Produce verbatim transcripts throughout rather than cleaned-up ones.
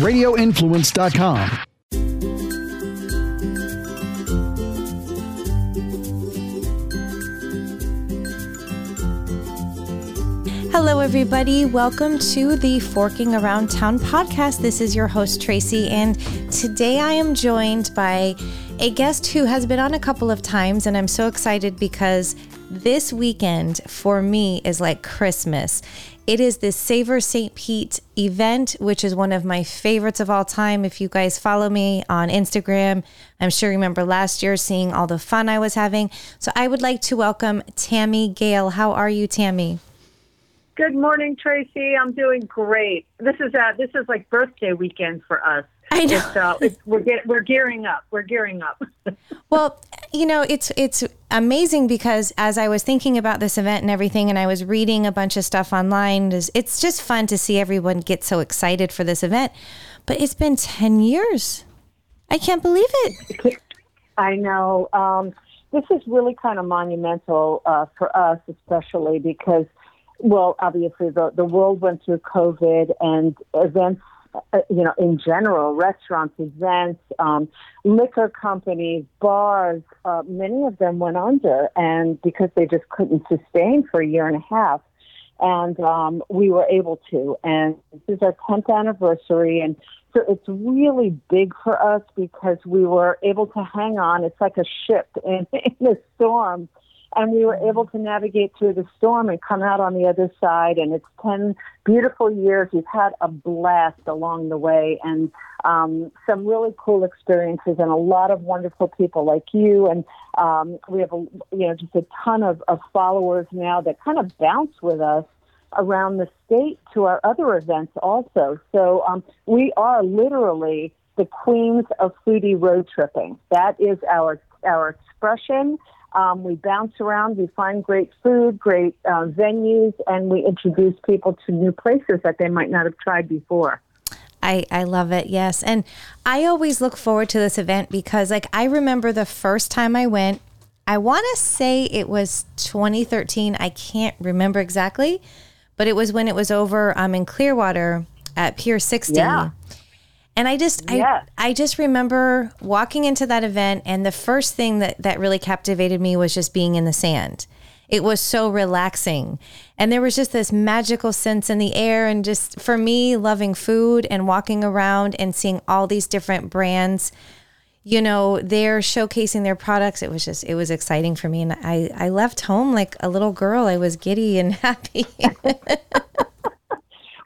radio influence dot com. Hello, everybody. Welcome to the Forking Around Town podcast. This is your host, Tracy, and today I am joined by a guest who has been on a couple of times, and I'm so excited because this weekend for me is like Christmas. It is the Saver Saint Pete event, which is one of my favorites of all time. If you guys follow me on Instagram, I'm sure you remember last year seeing all the fun I was having. So I would like to welcome Tammy Gale. How are you, Tammy? Good morning, Tracy. I'm doing great. This is uh, this is like birthday weekend for us. I know. It's, uh, it's, we're get, we're gearing up. We're gearing up. Well, you know, it's it's amazing because as I was thinking about this event and everything, and I was reading a bunch of stuff online, it's just fun to see everyone get so excited for this event. But it's been ten years. I can't believe it. I know. Um, this is really kind of monumental uh, for us, especially because, well, obviously the, the world went through COVID and events, uh, you know, in general, restaurants, events, um, liquor companies, bars, uh, many of them went under, and because they just couldn't sustain for a year and a half. And um, we were able to, and this is our tenth anniversary. And so it's really big for us because we were able to hang on. It's like a ship in, in a storm. And we were able to navigate through the storm and come out on the other side. And it's ten beautiful years. We've had a blast along the way and um, some really cool experiences and a lot of wonderful people like you. And um, we have a, you know, just a ton of, of followers now that kind of bounce with us around the state to our other events also. So um, we are literally the queens of foodie road tripping. That is our our expression. Um, we bounce around, we find great food, great uh, venues, and we introduce people to new places that they might not have tried before. I, I love it, yes. And I always look forward to this event because, like, I remember the first time I went, I want to say it was twenty thirteen. I can't remember exactly, but it was when it was over um, in Clearwater at Pier sixteen. Yeah. And I just yeah. I, I just remember walking into that event, and the first thing that, that really captivated me was just being in the sand. It was so relaxing. And there was just this magical sense in the air, and just for me, loving food and walking around and seeing all these different brands, you know, they're showcasing their products. It was just, it was exciting for me. And I, I left home like a little girl. I was giddy and happy.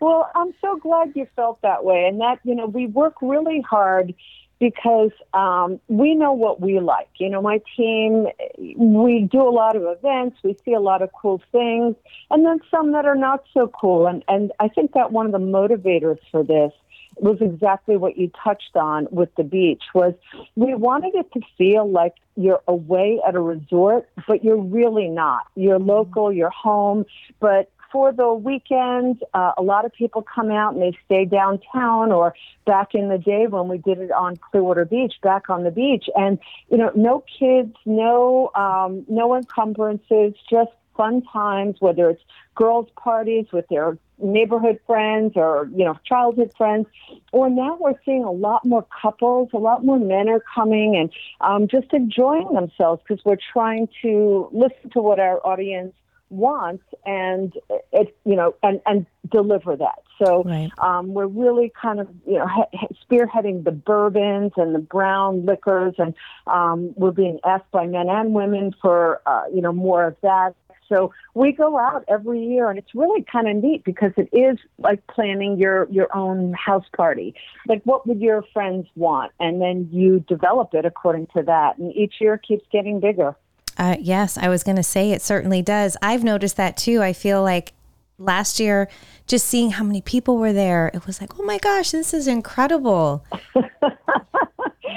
Well, I'm so glad you felt that way. And that, you know, we work really hard because um, we know what we like. You know, my team, we do a lot of events. We see a lot of cool things, and then some that are not so cool. And, and I think that one of the motivators for this was exactly what you touched on with the beach, was we wanted it to feel like you're away at a resort, but you're really not. You're local, you're home, but for the weekend, uh, a lot of people come out and they stay downtown, or back in the day when we did it on Clearwater Beach, back on the beach. And, you know, no kids, no um, no encumbrances, just fun times, whether it's girls' parties with their neighborhood friends or, you know, childhood friends. Or now we're seeing a lot more couples, a lot more men are coming and um, just enjoying themselves, because we're trying to listen to what our audience wants and it, you know, and, and deliver that. So right. um, we're really kind of, you know, he- spearheading the bourbons and the brown liquors, and um, we're being asked by men and women for, uh, you know, more of that. So we go out every year, and it's really kind of neat because it is like planning your, your own house party. Like, what would your friends want? And then you develop it according to that. And each year keeps getting bigger. Uh, yes, I was going to say it certainly does. I've noticed that too. I feel like last year, just seeing how many people were there, it was like, oh my gosh, this is incredible.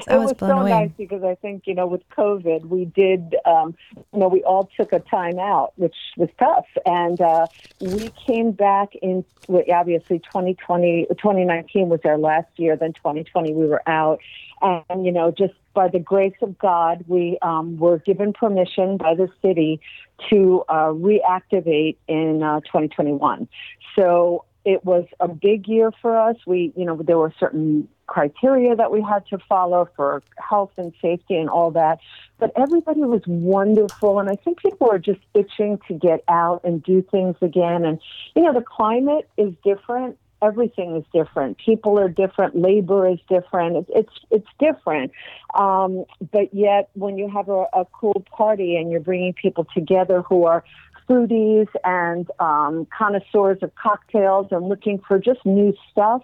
I was, was blown so away. Nice because I think, you know, with COVID, we did, um, you know, we all took a time out, which was tough. And uh, we came back in, well, obviously, twenty twenty, twenty nineteen was our last year. Then twenty twenty, we were out. And, you know, just by the grace of God, we um, were given permission by the city to uh, reactivate in uh, twenty twenty-one. So It was a big year for us. We, you know, there were certain criteria that we had to follow for health and safety and all that. But everybody was wonderful. And I think people are just itching to get out and do things again. And, you know, the climate is different. Everything is different. People are different. Labor is different. It's it's, it's different. Um, but yet when you have a, a cool party and you're bringing people together who are foodies and um, connoisseurs of cocktails and looking for just new stuff,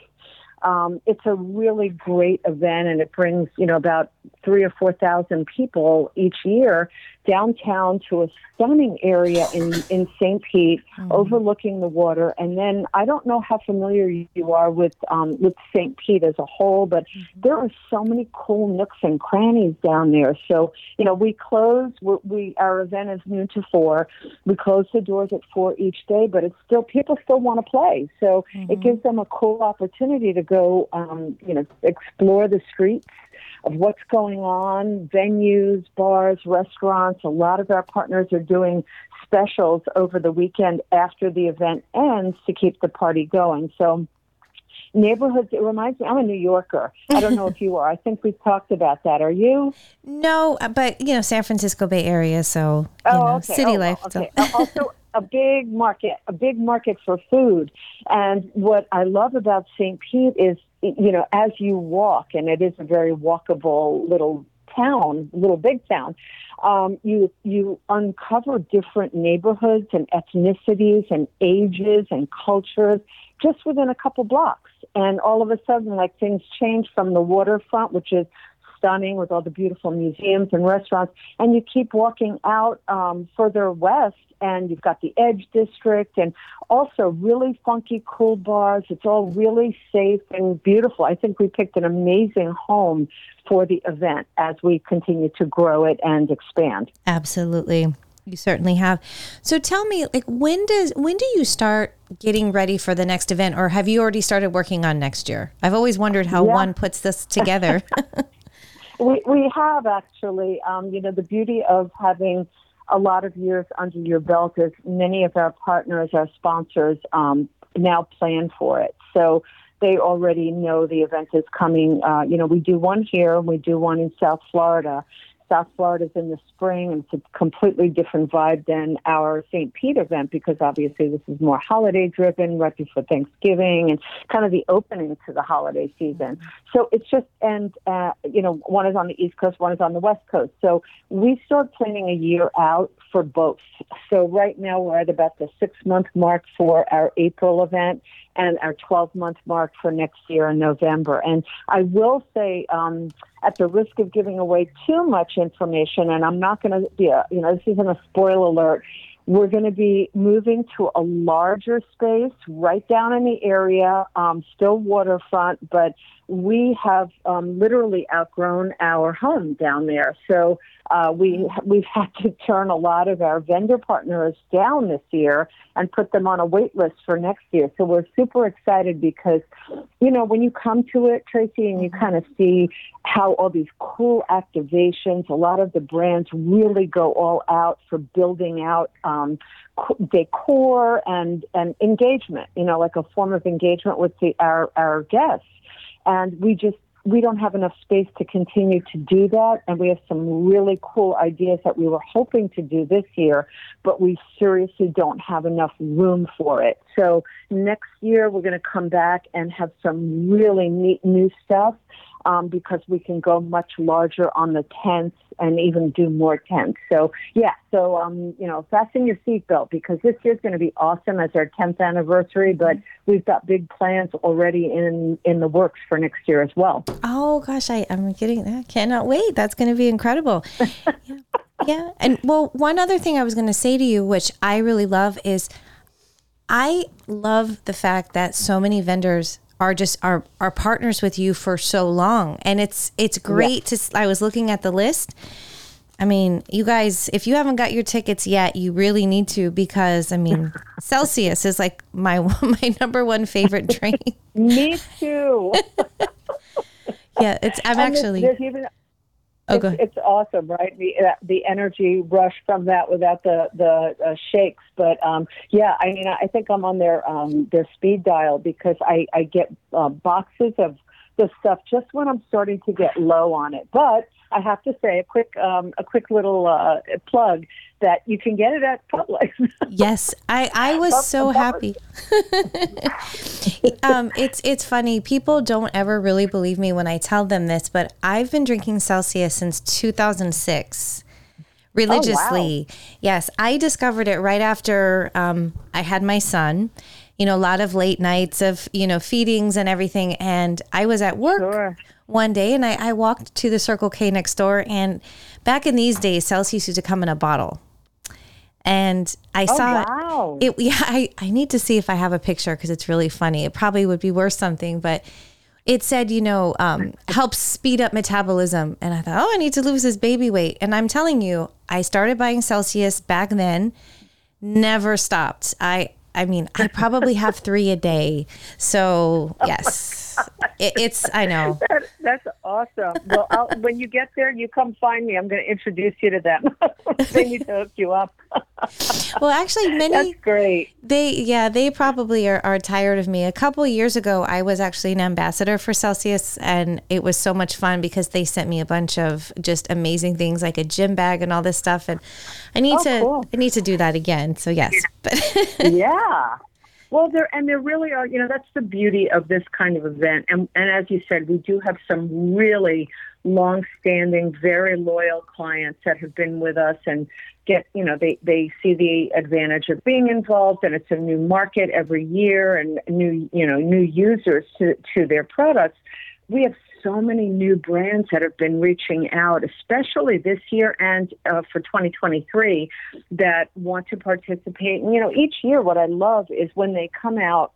um, it's a really great event, and it brings, you know, about three or four thousand people each year downtown to a stunning area in, in Saint Pete, mm-hmm. overlooking the water. And then I don't know how familiar you are with um, with Saint Pete as a whole, but mm-hmm. there are so many cool nooks and crannies down there. So, you know, we close, we, we our event is noon to four. We close the doors at four each day, but it's still, people still want to play. So mm-hmm. it gives them a cool opportunity to go, um, you know, explore the streets of what's going on, venues, bars, restaurants. A lot of our partners are doing specials over the weekend after the event ends to keep the party going. So neighborhoods, it reminds me, I'm a New Yorker. I don't know if you are. I think we've talked about that. Are you? No, but, you know, San Francisco Bay Area, so, you oh, know, okay. city oh, life. Okay. Also, a big market, a big market for food. And what I love about Saint Pete is, you know, as you walk, and it is a very walkable little town, little big town, um, you you uncover different neighborhoods and ethnicities and ages and cultures just within a couple blocks. And all of a sudden, like, things change from the waterfront, which is stunning with all the beautiful museums and restaurants, and you keep walking out um, further west, and you've got the Edge District and also really funky, cool bars. It's all really safe and beautiful. I think we picked an amazing home for the event as we continue to grow it and expand. Absolutely. You certainly have. So tell me, like, when does when do you start getting ready for the next event, or have you already started working on next year? I've always wondered how yeah. one puts this together. We we have actually, um, you know, the beauty of having a lot of years under your belt is many of our partners, our sponsors, um, now plan for it. So they already know the event is coming. Uh, you know, we do one here and we do one in South Florida. South Florida's in the spring, and it's a completely different vibe than our Saint Pete event, because obviously this is more holiday-driven, right before Thanksgiving, and kind of the opening to the holiday season. So it's just, and, uh, you know, one is on the East Coast, one is on the West Coast. So we start planning a year out for both. So right now we're at about the six-month mark for our April event and our twelve-month mark for next year in November. And I will say, um, at the risk of giving away too much information, and I'm not going to be, a, you know, this isn't a spoiler alert, we're going to be moving to a larger space right down in the area, um, still waterfront, but we have um, literally outgrown our home down there. So uh, we, we've had to turn a lot of our vendor partners down this year and put them on a wait list for next year. So we're super excited because, you know, when you come to it, Tracy, and you kind of see how all these cool activations, a lot of the brands really go all out for building out um, decor and, and engagement, you know, like a form of engagement with the, our, our guests. And we just, we don't have enough space to continue to do that. And we have some really cool ideas that we were hoping to do this year, but we seriously don't have enough room for it. So next year, we're going to come back and have some really neat new stuff, um, because we can go much larger on the tents and even do more tents. So, yeah, so, um, you know, fasten your seatbelt, because this year's going to be awesome as our tenth anniversary, but we've got big plans already in, in the works for next year as well. Oh, gosh, I, I'm getting that. Cannot wait. That's going to be incredible. yeah. yeah. And, well, one other thing I was going to say to you, which I really love, is I love the fact that so many vendors are just are are partners with you for so long, and it's it's great yeah. to. I was looking at the list. I mean, you guys, if you haven't got your tickets yet, you really need to, because I mean, Celsius is like my my number one favorite drink. Me too. yeah, it's. I'm and actually. There's, there's even, Okay. It's, it's awesome, right? The uh, the energy rush from that without the the uh, shakes, but um, yeah, I mean, I think I'm on their um, their speed dial because I I get uh, boxes of the stuff just when I'm starting to get low on it. But I have to say a quick um, a quick little uh, plug that you can get it at Publix. Yes, I, I was Publix, so happy. um, it's it's funny. People don't ever really believe me when I tell them this, but I've been drinking Celsius since two thousand six. Religiously. Oh, wow. Yes, I discovered it right after um, I had my son. You know, a lot of late nights of, you know, feedings and everything. And I was at work sure. one day and I, I walked to the Circle K next door. And back in these days, Celsius used to come in a bottle. And I oh, saw wow. it. Yeah, I, I need to see if I have a picture because it's really funny. It probably would be worth something. But it said, you know, um, helps speed up metabolism. And I thought, oh, I need to lose this baby weight. And I'm telling you, I started buying Celsius back then. Never stopped. I I mean, I probably have three a day. So, yes, oh it, it's, I know. That, that's awesome. Well, I'll, when you get there, you come find me. I'm going to introduce you to them. They need to hook you up. Well, actually, many. That's great. They, yeah, they probably are, are tired of me. A couple years ago, I was actually an ambassador for Celsius, and it was so much fun because they sent me a bunch of just amazing things like a gym bag and all this stuff. And I need oh, to, cool. I need to do that again. So, yes. But yeah. Yeah. Well, there and there really are, you know, that's the beauty of this kind of event. And, and as you said, we do have some really long-standing, very loyal clients that have been with us and get, you know, they, they see the advantage of being involved, and it's a new market every year and new, you know, new users to, to their products. We have so many new brands that have been reaching out, especially this year and uh, for twenty twenty-three, that want to participate. And, you know, each year what I love is when they come out,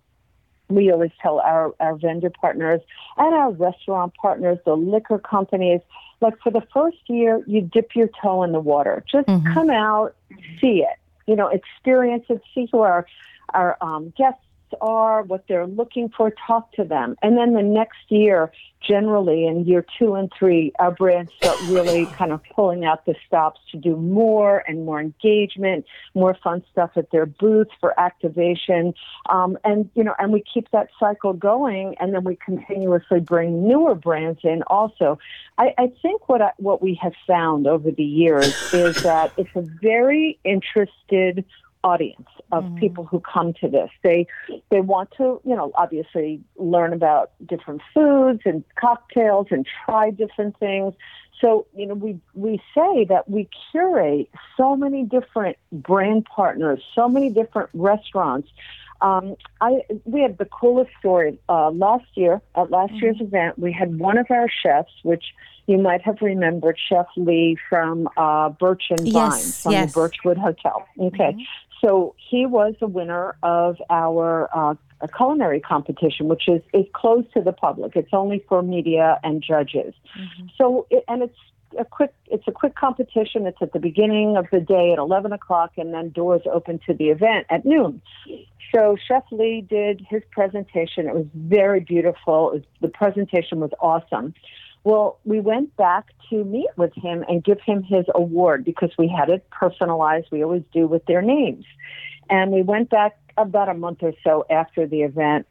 we always tell our, our vendor partners and our restaurant partners, the liquor companies, like for the first year, you dip your toe in the water. Just mm-hmm. come out, see it, you know, experience it, see who our, our um, guests are, what they're looking for, talk to them. And then the next year, generally in year two and three, our brands start really kind of pulling out the stops to do more and more engagement, more fun stuff at their booths for activation. Um, and, you know, and we keep that cycle going, and then we continuously bring newer brands in also. I, I think what I, what we have found over the years is that it's a very interested audience of mm. people who come to this. They they want to, you know, obviously learn about different foods and cocktails and try different things. So, you know, we we say that we curate so many different brand partners, so many different restaurants. Um, I we had the coolest story uh, last year at last mm. year's event. We had one of our chefs, which you might have remembered, Chef Lee from uh, Birch and Vine yes, from yes. the Birchwood Hotel. Okay. Mm-hmm. So he was the winner of our uh, culinary competition, which is, is closed to the public. It's only for media and judges. Mm-hmm. So, it, and it's a quick, it's a quick competition. It's at the beginning of the day at eleven o'clock, and then doors open to the event at noon. So Chef Lee did his presentation. It was very beautiful. It was, the presentation was awesome. Well, we went back to meet with him and give him his award because we had it personalized. We always do with their names. And we went back about a month or so after the event,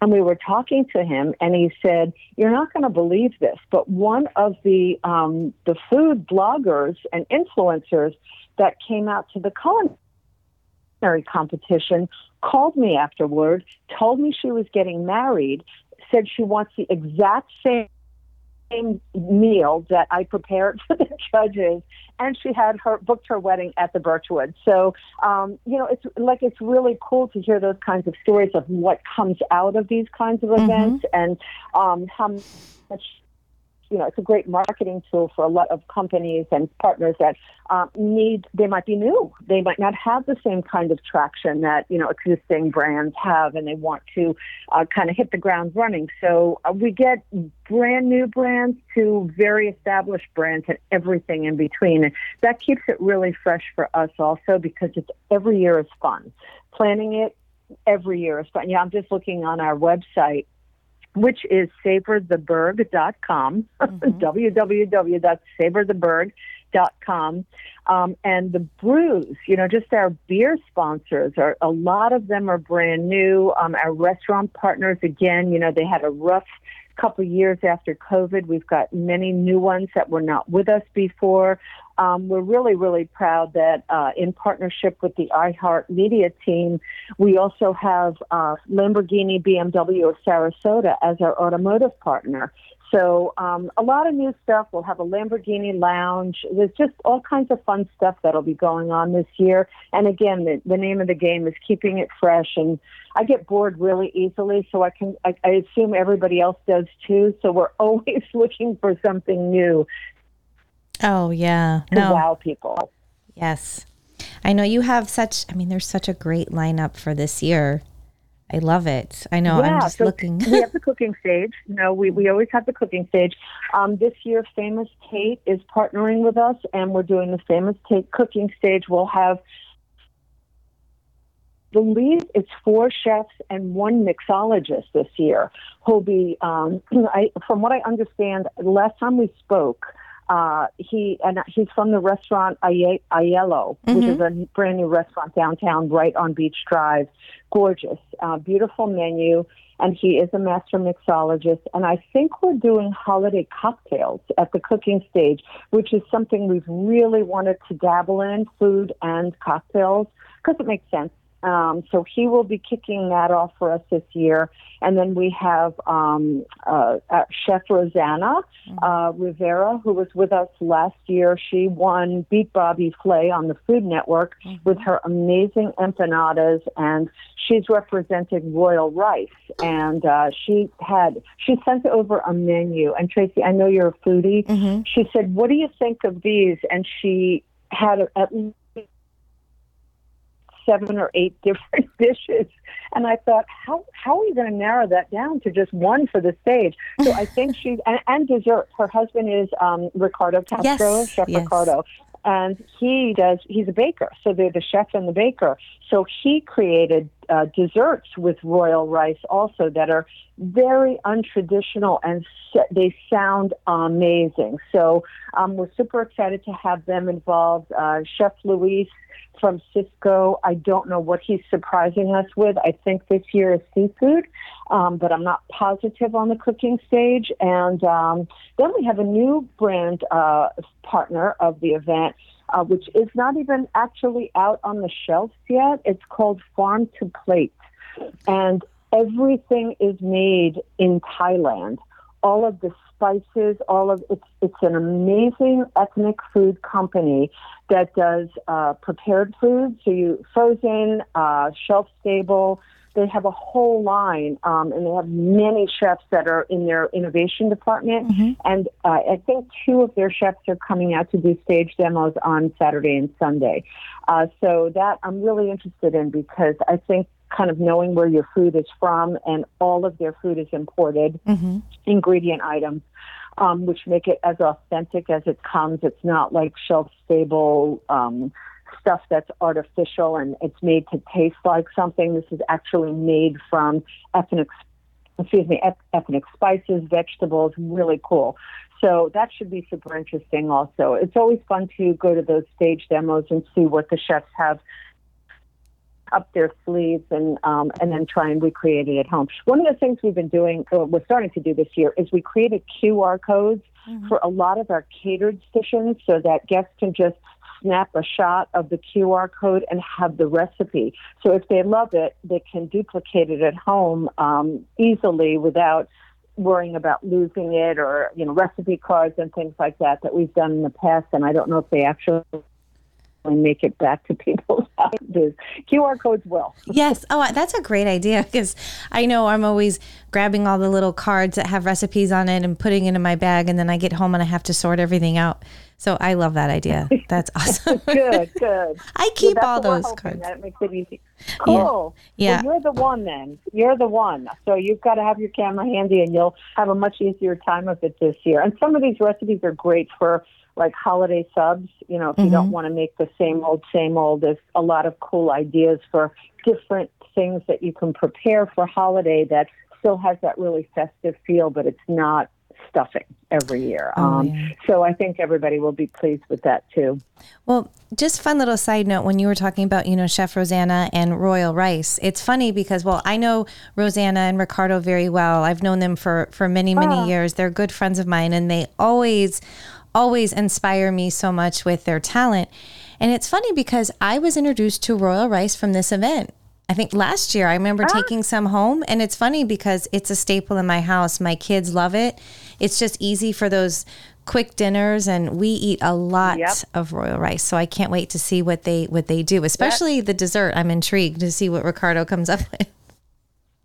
and we were talking to him, and he said, you're not going to believe this, but one of the um, the food bloggers and influencers that came out to the culinary competition called me afterward, told me she was getting married, said she wants the exact same meal that I prepared for the judges, and she had her booked her wedding at the Birchwood. So, um, you know, it's like it's really cool to hear those kinds of stories of what comes out of these kinds of events mm-hmm. and um, how much, you know, it's a great marketing tool for a lot of companies and partners that um, need, they might be new. They might not have the same kind of traction that, you know, existing brands have, and they want to uh, kind of hit the ground running. So uh, we get brand new brands to very established brands and everything in between. And that keeps it really fresh for us also, because it's every year is fun. Planning it every year is fun. Yeah, I'm just looking on our website. which is Savor The Burg dot com, mm-hmm. w w w dot Savor The Burg dot com. Um, and the brews, you know, just our beer sponsors, are a lot of them are brand new. Um, our restaurant partners, again, you know, they had a rough couple years after COVID. We've got many new ones that were not with us before. Um, we're really, really proud that uh, in partnership with the iHeart Media team, we also have uh, Lamborghini B M W of Sarasota as our automotive partner. So um, a lot of new stuff. We'll have a Lamborghini lounge. There's just all kinds of fun stuff that'll be going on this year. And again, the, the name of the game is keeping it fresh. And I get bored really easily, so I can. I, I assume everybody else does too. So we're always looking for something new. Oh yeah, no. To wow people. Yes, I know you have such. I mean, there's such a great lineup for this year. I love it. I know. Yeah, I'm just so looking. We have the cooking stage. You know, we, we always have the cooking stage. Um, this year, Famous Tate is partnering with us, and we're doing the Famous Tate cooking stage. We'll have, I believe it's four chefs and one mixologist this year who'll be, um, I, from what I understand, last time we spoke, Uh, he and he's from the restaurant Aiello, mm-hmm. which is a brand new restaurant downtown, right on Beach Drive. Gorgeous, uh, beautiful menu, and he is a master mixologist. And I think we're doing holiday cocktails at the cooking stage, which is something we've really wanted to dabble in, food and cocktails, because it makes sense. Um, so he will be kicking that off for us this year. And then we have um, uh, uh, Chef Rosanna uh, Rivera, who was with us last year. She won Beat Bobby Flay on the Food Network mm-hmm. with her amazing empanadas, and she's representing Royal Rice. And uh, she had she sent over a menu. And Tracy, I know you're a foodie. Mm-hmm. She said, "What do you think of these?" And she had a, at least seven or eight different dishes. And I thought, how how are we going to narrow that down to just one for the stage? So I think she's, and, and dessert. Her husband is um, Ricardo Castro, yes, Chef yes. Ricardo. And he does, he's a baker. So they're the chef and the baker. So he created uh, desserts with Royal Rice also that are very untraditional, and se- they sound amazing. So um, we're super excited to have them involved. Uh, Chef Luis from Cisco, I don't know what he's surprising us with. I think this year is seafood, um, but I'm not positive on the cooking stage. And um, then we have a new brand uh, partner of the event, uh, which is not even actually out on the shelves yet. It's called Farm to Plate. And everything is made in Thailand. All of the spices, all of it's it's an amazing ethnic food company that does uh, prepared food, so you frozen, uh, shelf stable. They have a whole line, um, and they have many chefs that are in their innovation department. Mm-hmm. And uh, I think two of their chefs are coming out to do stage demos on Saturday and Sunday. Uh, so that I'm really interested in, because I think kind of knowing where your food is from, and all of their food is imported mm-hmm. ingredient items, um, which make it as authentic as it comes. It's not like shelf-stable um, stuff that's artificial and it's made to taste like something. This is actually made from ethnic, excuse me, ethnic spices, vegetables. Really cool. So that should be super interesting also. It's always fun to go to those stage demos and see what the chefs have up their sleeves, and um, and then try and recreate it at home. One of the things we've been doing, or we're starting to do this year, is we created Q R codes mm-hmm. for a lot of our catered stations, so that guests can just snap a shot of the Q R code and have the recipe. So if they love it, they can duplicate it at home um, easily without worrying about losing it, or, you know, recipe cards and things like that that we've done in the past. And I don't know if they actually and make it back to people's houses. Q R codes will. Yes. Oh, that's a great idea, because I know I'm always grabbing all the little cards that have recipes on it and putting it in my bag, and then I get home and I have to sort everything out. So I love that idea. That's awesome. Good, good. I keep yeah, all those cards. That makes it easy. Cool. Yeah. yeah. Well, you're the one then. You're the one. So you've got to have your camera handy, and you'll have a much easier time of it this year. And some of these recipes are great for like holiday subs, you know, if you mm-hmm. don't want to make the same old, same old. There's a lot of cool ideas for different things that you can prepare for holiday that still has that really festive feel, but it's not stuffing every year. Oh, um, yeah. So I think everybody will be pleased with that too. Well, just fun little side note, when you were talking about, you know, Chef Rosanna and Royal Rice, it's funny because, well, I know Rosanna and Ricardo very well. I've known them for, for many, many oh. years. They're good friends of mine, and they always, always inspire me so much with their talent. And it's funny because I was introduced to Royal Rice from this event. I think last year I remember ah. taking some home, and it's funny because it's a staple in my house. My kids love it. It's just easy for those quick dinners, and we eat a lot yep. of Royal Rice. So I can't wait to see what they what they do, especially yep. the dessert. I'm intrigued to see what Ricardo comes up with.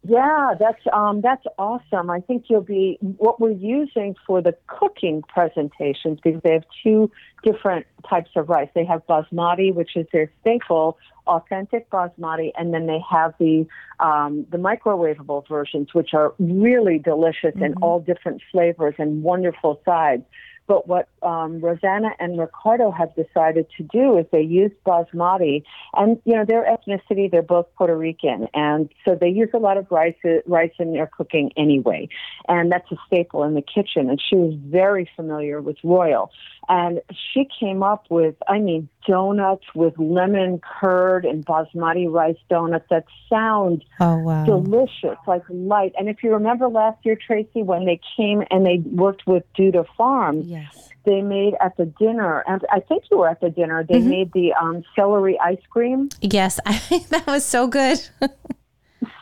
Yeah, that's um, that's awesome. I think you'll be what we're using for the cooking presentations, because they have two different types of rice. They have basmati, which is their staple, authentic basmati, and then they have the um, the microwavable versions, which are really delicious mm-hmm. in all different flavors and wonderful sides. But what um, Rosanna and Ricardo have decided to do is they use basmati, and, you know, their ethnicity, they're both Puerto Rican, and so they use a lot of rice rice in their cooking anyway, and that's a staple in the kitchen. And she was very familiar with Royal, and she came up with, I mean, donuts with lemon curd and basmati rice donuts that sound oh, wow. delicious, like light. And if you remember last year, Tracy, when they came and they worked with Duda Farm, yes. they made at the dinner, and I think you were at the dinner, they mm-hmm. made the um, celery ice cream. Yes, I, that was so good.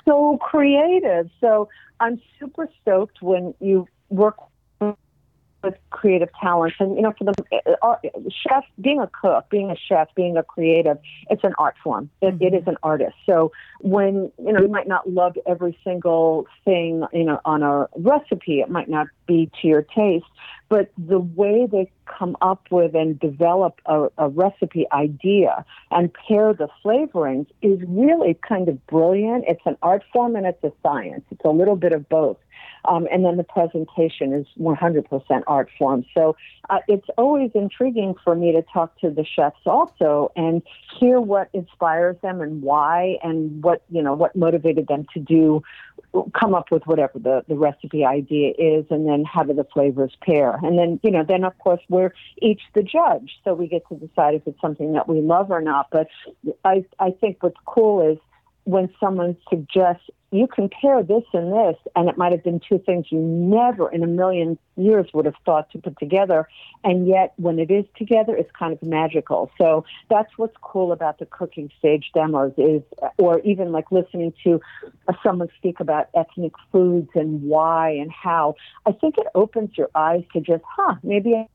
So creative. So I'm super stoked when you work with creative talents. And, you know, for the uh, chef, being a cook, being a chef, being a creative, it's an art form. It, mm-hmm. it is an artist. So when, you know, you might not love every single thing, you know, on a recipe, it might not be to your taste, but the way they come up with and develop a, a recipe idea and pair the flavorings is really kind of brilliant. It's an art form and it's a science. It's a little bit of both. Um, and then the presentation is one hundred percent art form. So uh, it's always intriguing for me to talk to the chefs also and hear what inspires them and why, and what, you know, what motivated them to do, come up with whatever the, the recipe idea is, and then how do the flavors pair. And then, you know, then of course we're each the judge, so we get to decide if it's something that we love or not. But I, I think what's cool is when someone suggests, you compare this and this, and it might have been two things you never in a million years would have thought to put together, and yet when it is together, it's kind of magical. So that's what's cool about the cooking stage demos is, or even like listening to someone speak about ethnic foods and why and how. I think it opens your eyes to just, huh, maybe I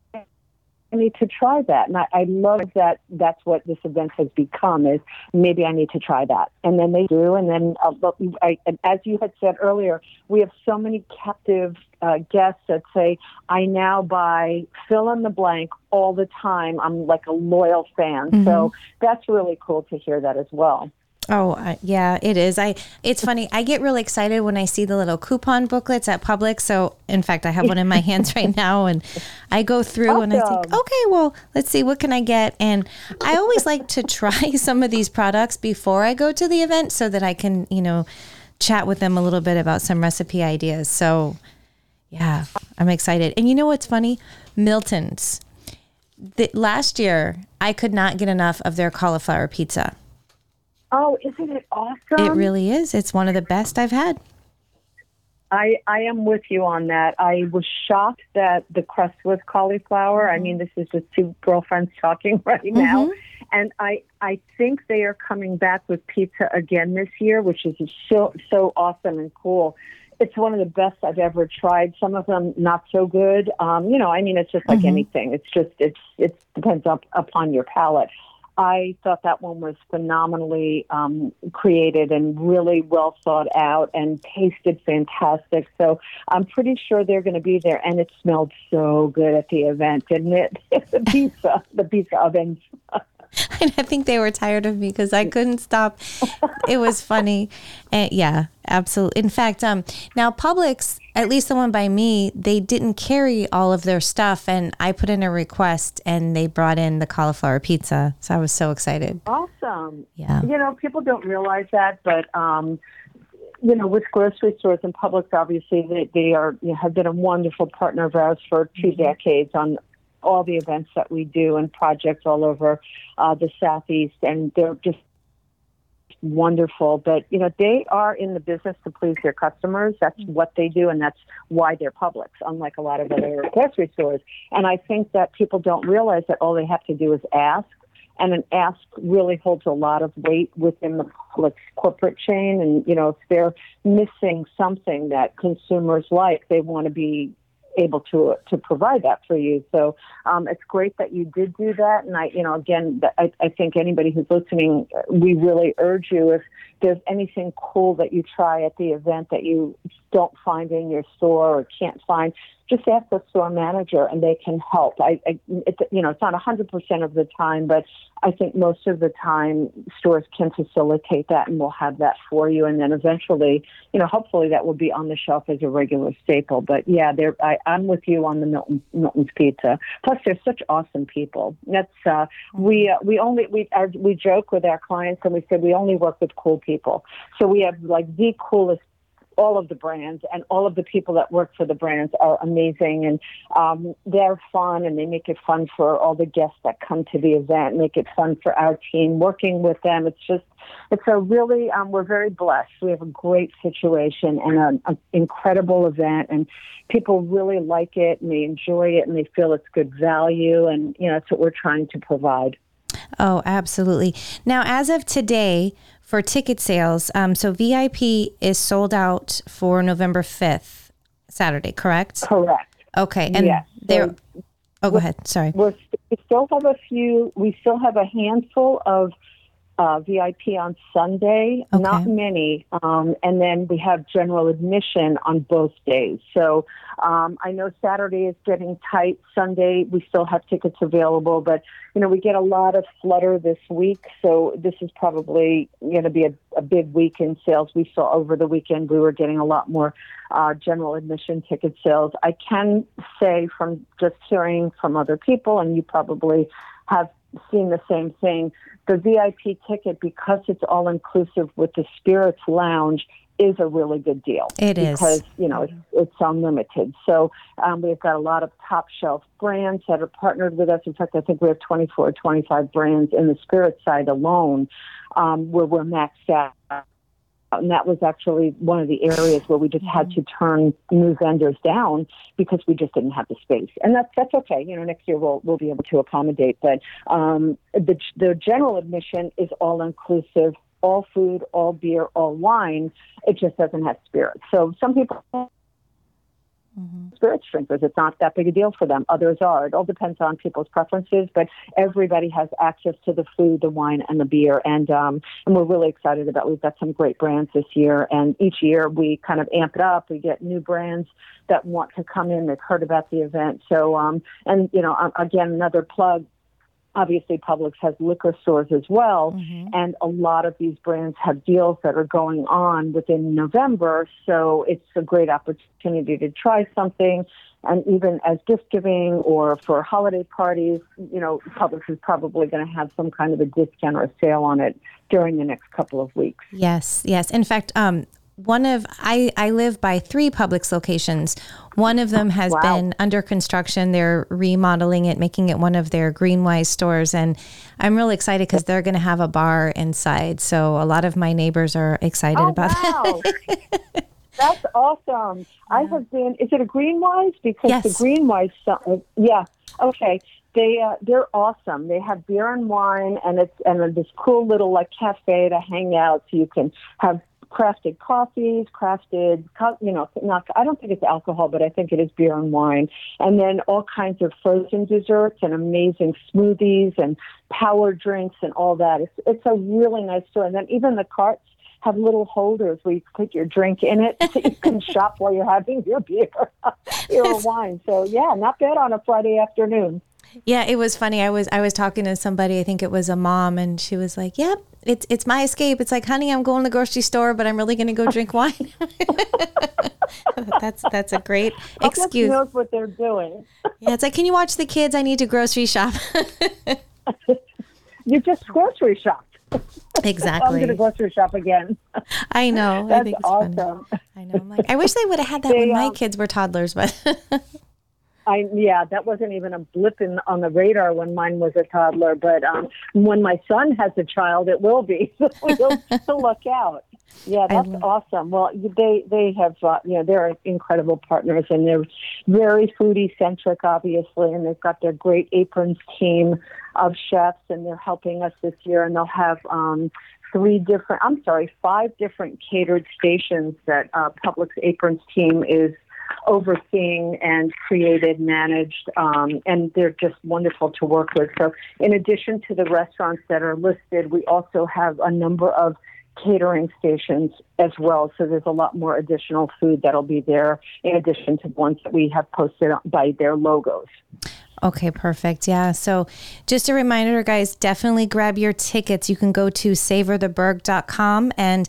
need to try that. And I, I love that that's what this event has become, is maybe I need to try that. And then they do. And then uh, I, and as you had said earlier, we have so many captive uh, guests that say, I now buy fill in the blank all the time. I'm like a loyal fan. Mm-hmm. So that's really cool to hear that as well. Oh, uh, yeah, it is. I It's funny. I get really excited when I see the little coupon booklets at Publix. So, in fact, I have one in my hands right now, and I go through awesome. and I think, okay, well, let's see, what can I get? And I always like to try some of these products before I go to the event so that I can, you know, chat with them a little bit about some recipe ideas. So, yeah, I'm excited. And you know what's funny? Milton's. The, last year, I could not get enough of their cauliflower pizza. Oh, isn't it awesome? It really is. It's one of the best I've had. I I am with you on that. I was shocked that the crust was cauliflower. Mm-hmm. I mean, this is just two girlfriends talking right mm-hmm. now. And I, I think they are coming back with pizza again this year, which is so, so awesome and cool. It's one of the best I've ever tried. Some of them not so good. Um, you know, I mean, it's just like mm-hmm. anything. It's just, it's it depends up, upon your palate. I thought that one was phenomenally um, created and really well thought out and tasted fantastic. So I'm pretty sure they're going to be there. And it smelled so good at the event, didn't it? The pizza, the pizza ovens. And I think they were tired of me because I couldn't stop. It was funny. And yeah, absolutely. In fact, um, now Publix, at least the one by me, they didn't carry all of their stuff. And I put in a request and they brought in the cauliflower pizza. So I was so excited. Awesome. Yeah. You know, people don't realize that, but um, you know, with grocery stores and Publix, obviously, they, they are you know, have been a wonderful partner of ours for two decades on all the events that we do and projects all over uh, the Southeast, and they're just wonderful. But, you know, they are in the business to please their customers. That's what they do, and that's why they're Publix, unlike a lot of other grocery stores. And I think that people don't realize that all they have to do is ask, and an ask really holds a lot of weight within the Publix corporate chain. And, you know, if they're missing something that consumers like, they want to be able to to provide that for you. So um, it's great that you did do that. And I, you know, again, I, I think anybody who's listening, we really urge you, if there's anything cool that you try at the event that you don't find in your store or can't find, just ask the store manager and they can help. I, I it, you know, it's not one hundred percent of the time, but I think most of the time stores can facilitate that, and we'll have that for you. And then eventually, you know, hopefully that will be on the shelf as a regular staple. But yeah, they're, I, I'm with you on the Milton, Milton's pizza. Plus, they're such awesome people. That's uh, we uh, we only we uh, we joke with our clients, and we say we only work with cool people. So we have like the coolest. All of the brands and all of the people that work for the brands are amazing, and um, they're fun, and they make it fun for all the guests that come to the event, make it fun for our team working with them. It's just, it's a really, um, we're very blessed. We have a great situation and an, an incredible event, and people really like it, and they enjoy it, and they feel it's good value, and, you know, that's what we're trying to provide. Oh, absolutely. Now, as of today, for ticket sales, um, so V I P is sold out for November fifth, Saturday, correct? Correct. Okay, and yes. there. Oh, go ahead. Sorry. We're, we still have a few. We still have a handful of uh, V I P on Sunday. Okay. Not many, um, and then we have general admission on both days. So um, I know Saturday is getting tight. Sunday we still have tickets available, but. You know, we get a lot of flutter this week, so this is probably going to be a, a big week in sales. We saw over the weekend we were getting a lot more uh, general admission ticket sales. I can say from just hearing from other people, and you probably have seen the same thing, the V I P ticket, because it's all-inclusive with the Spirits Lounge, is a really good deal. It is. Because, you know, it's, it's unlimited. So um, we've got a lot of top-shelf brands that are partnered with us. In fact, I think we have twenty-four or twenty-five brands in the spirit side alone um, where we're maxed out. And that was actually one of the areas where we just had to turn new vendors down because we just didn't have the space. And that's that's okay. You know, next year we'll we'll be able to accommodate. But um, the the general admission is all-inclusive, all food, all beer, all wine. It just doesn't have spirits. So some people mm-hmm. spirits drinkers, it's not that big a deal for them. Others are. It all depends on people's preferences, but everybody has access to the food, the wine, and the beer. And um, and we're really excited about it. We've got some great brands this year, and each year we kind of amp it up. We get new brands that want to come in. They've heard about the event. So, um, and, you know, again, another plug. Obviously, Publix has liquor stores as well, mm-hmm. and a lot of these brands have deals that are going on within November, so it's a great opportunity to try something. And even as gift giving or for holiday parties, you know, Publix is probably going to have some kind of a discount or a sale on it during the next couple of weeks. Yes, yes. In fact, um, one of I, I live by three Publix locations. One of them has wow. been under construction. They're remodeling it, making it one of their Greenwise stores. And I'm really excited because they're going to have a bar inside. So a lot of my neighbors are excited oh, about wow. that. That's awesome. Yeah. I have been, is it a Greenwise? Because yes. the Greenwise, yeah, okay. They uh, they're awesome. They have beer and wine, and it's and this cool little like cafe to hang out, so you can have crafted coffees, crafted, you know, not, I don't think it's alcohol, but I think it is beer and wine. And then all kinds of frozen desserts and amazing smoothies and power drinks and all that. It's, it's a really nice store. And then even the carts have little holders where you put your drink in it so you can shop while you're having your beer, your wine. So, yeah, not bad on a Friday afternoon. Yeah, it was funny. I was I was talking to somebody, I think it was a mom, and she was like, yep, it's it's my escape. It's like, honey, I'm going to the grocery store, but I'm really going to go drink wine. that's that's a great excuse. Who knows what they're doing. Yeah, it's like, can you watch the kids? I need to grocery shop. You just grocery shopped. Exactly. I'm going to grocery shop again. I know. That's I think it's awesome. Funny. I know. I'm like, I wish they would have had that they, when my um, kids were toddlers, but. I yeah, that wasn't even a blip in, on the radar when mine was a toddler. But um, when my son has a child, it will be. So we'll look out. Yeah, that's awesome. Well, they they have uh, you know they're incredible partners, and they're very foodie centric, obviously. And they've got their great aprons team of chefs, and they're helping us this year. And they'll have um, three different, I'm sorry, five different catered stations that uh, Publix aprons team is overseeing and created, managed, um, and they're just wonderful to work with. So in addition to the restaurants that are listed, we also have a number of catering stations as well. So there's a lot more additional food that'll be there in addition to the ones that we have posted by their logos. Okay, perfect. Yeah. So just a reminder, guys, definitely grab your tickets. You can go to Savor The Burg dot com, and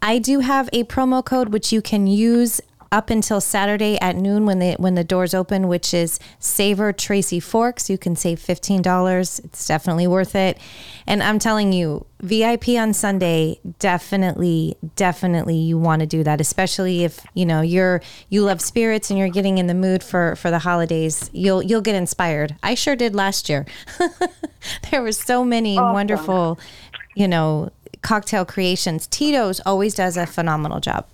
I do have a promo code which you can use up until Saturday at noon when the when the doors open, which is Savor Tracy Forks. You can save fifteen dollars. It's definitely worth it. And I'm telling you, V I P on Sunday, definitely, definitely you want to do that, especially if, you know, you're you love spirits and you're getting in the mood for, for the holidays. You'll you'll get inspired. I sure did last year. There were so many awesome. Wonderful, you know, cocktail creations. Tito's always does a phenomenal job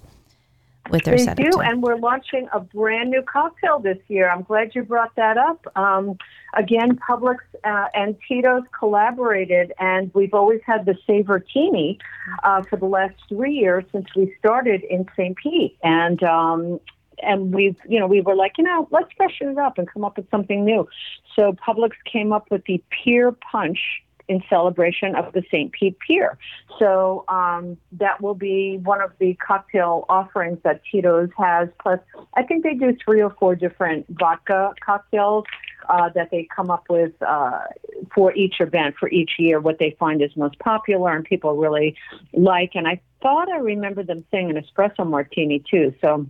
with their they do, and we're launching a brand new cocktail this year. I'm glad you brought that up. Um, again, Publix uh, and Tito's collaborated, and we've always had the Savortini uh, for the last three years since we started in Saint Pete, and um, and we've you know we were like you know let's freshen it up and come up with something new. So Publix came up with the Pier Punch in celebration of the Saint Pete Pier. So um, that will be one of the cocktail offerings that Tito's has. Plus, I think they do three or four different vodka cocktails uh, that they come up with uh, for each event, for each year, what they find is most popular and people really like. And I thought I remember them saying an espresso martini too. So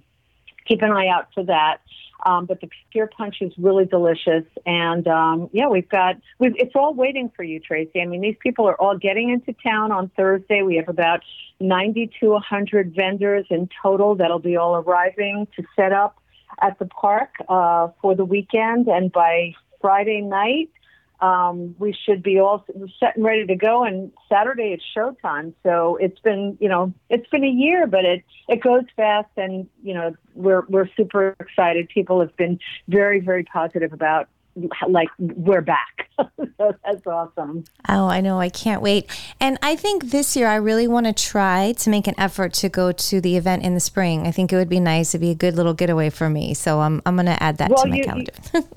keep an eye out for that. Um, but the Pier Punch is really delicious. And, um, yeah, we've got, we've, it's all waiting for you, Tracy. I mean, these people are all getting into town on Thursday. We have about ninety to one hundred vendors in total that'll be all arriving to set up at the park uh, for the weekend. And by Friday night, um, we should be all set and ready to go. And Saturday it's showtime. So it's been, you know, it's been a year, but it, it goes fast. And, you know, we're, we're super excited. People have been very, very positive about like we're back. So that's awesome. Oh, I know. I can't wait. And I think this year I really want to try to make an effort to go to the event in the spring. I think it would be nice. It'd be a good little getaway for me. So I'm I'm going to add that well, to my you, calendar.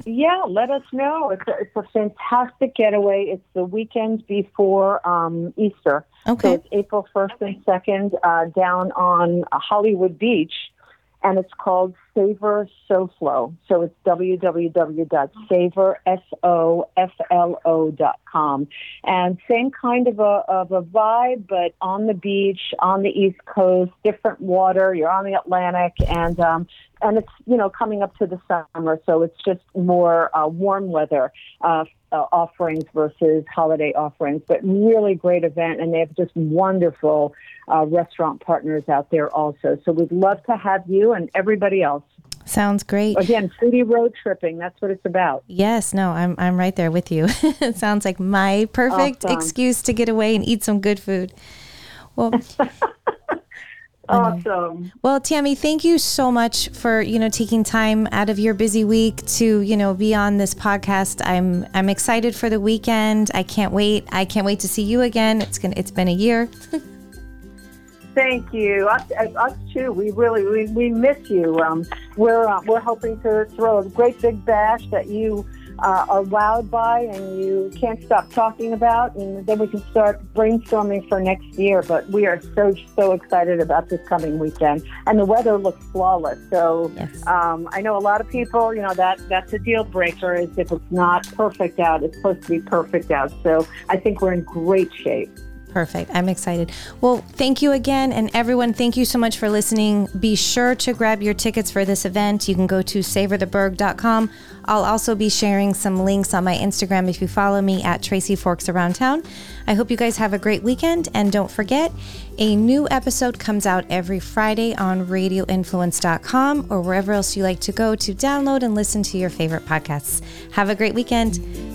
Yeah, let us know. It's a, it's a fantastic getaway. It's the weekend before um, Easter. Okay. So it's April first and second uh, down on Hollywood Beach. And it's called Saver SoFlo. So it's w w w dot savor s o f l o dot com. And same kind of a of a vibe, but on the beach, on the East Coast, different water. You're on the Atlantic, and um, and it's you know coming up to the summer, so it's just more uh, warm weather uh, uh, offerings versus holiday offerings. But really great event, and they have just wonderful uh, restaurant partners out there also. So we'd love to have you and everybody else. Sounds great. Again, foodie road tripping. That's what it's about. Yes. No, I'm I'm right there with you. It sounds like my perfect awesome. excuse to get away and eat some good food. Well, awesome. Well, Tammy, thank you so much for, you know, taking time out of your busy week to, you know, be on this podcast. I'm I'm excited for the weekend. I can't wait. I can't wait to see you again. It's gonna, it's been a year. Thank you. Us, us too. We really we, we miss you. Um, we're uh, we're hoping to throw a great big bash that you uh, are wowed by and you can't stop talking about, and then we can start brainstorming for next year. But we are so so excited about this coming weekend, and the weather looks flawless. So yes. um, I know a lot of people. You know that that's a deal breaker is if it's not perfect out. It's supposed to be perfect out. So I think we're in great shape. Perfect. I'm excited. Well, thank you again. And everyone, thank you so much for listening. Be sure to grab your tickets for this event. You can go to Savor The Burg dot com. I'll also be sharing some links on my Instagram if you follow me at Tracy Forks Around Town. I hope you guys have a great weekend. And don't forget, a new episode comes out every Friday on radio influence dot com or wherever else you like to go to download and listen to your favorite podcasts. Have a great weekend.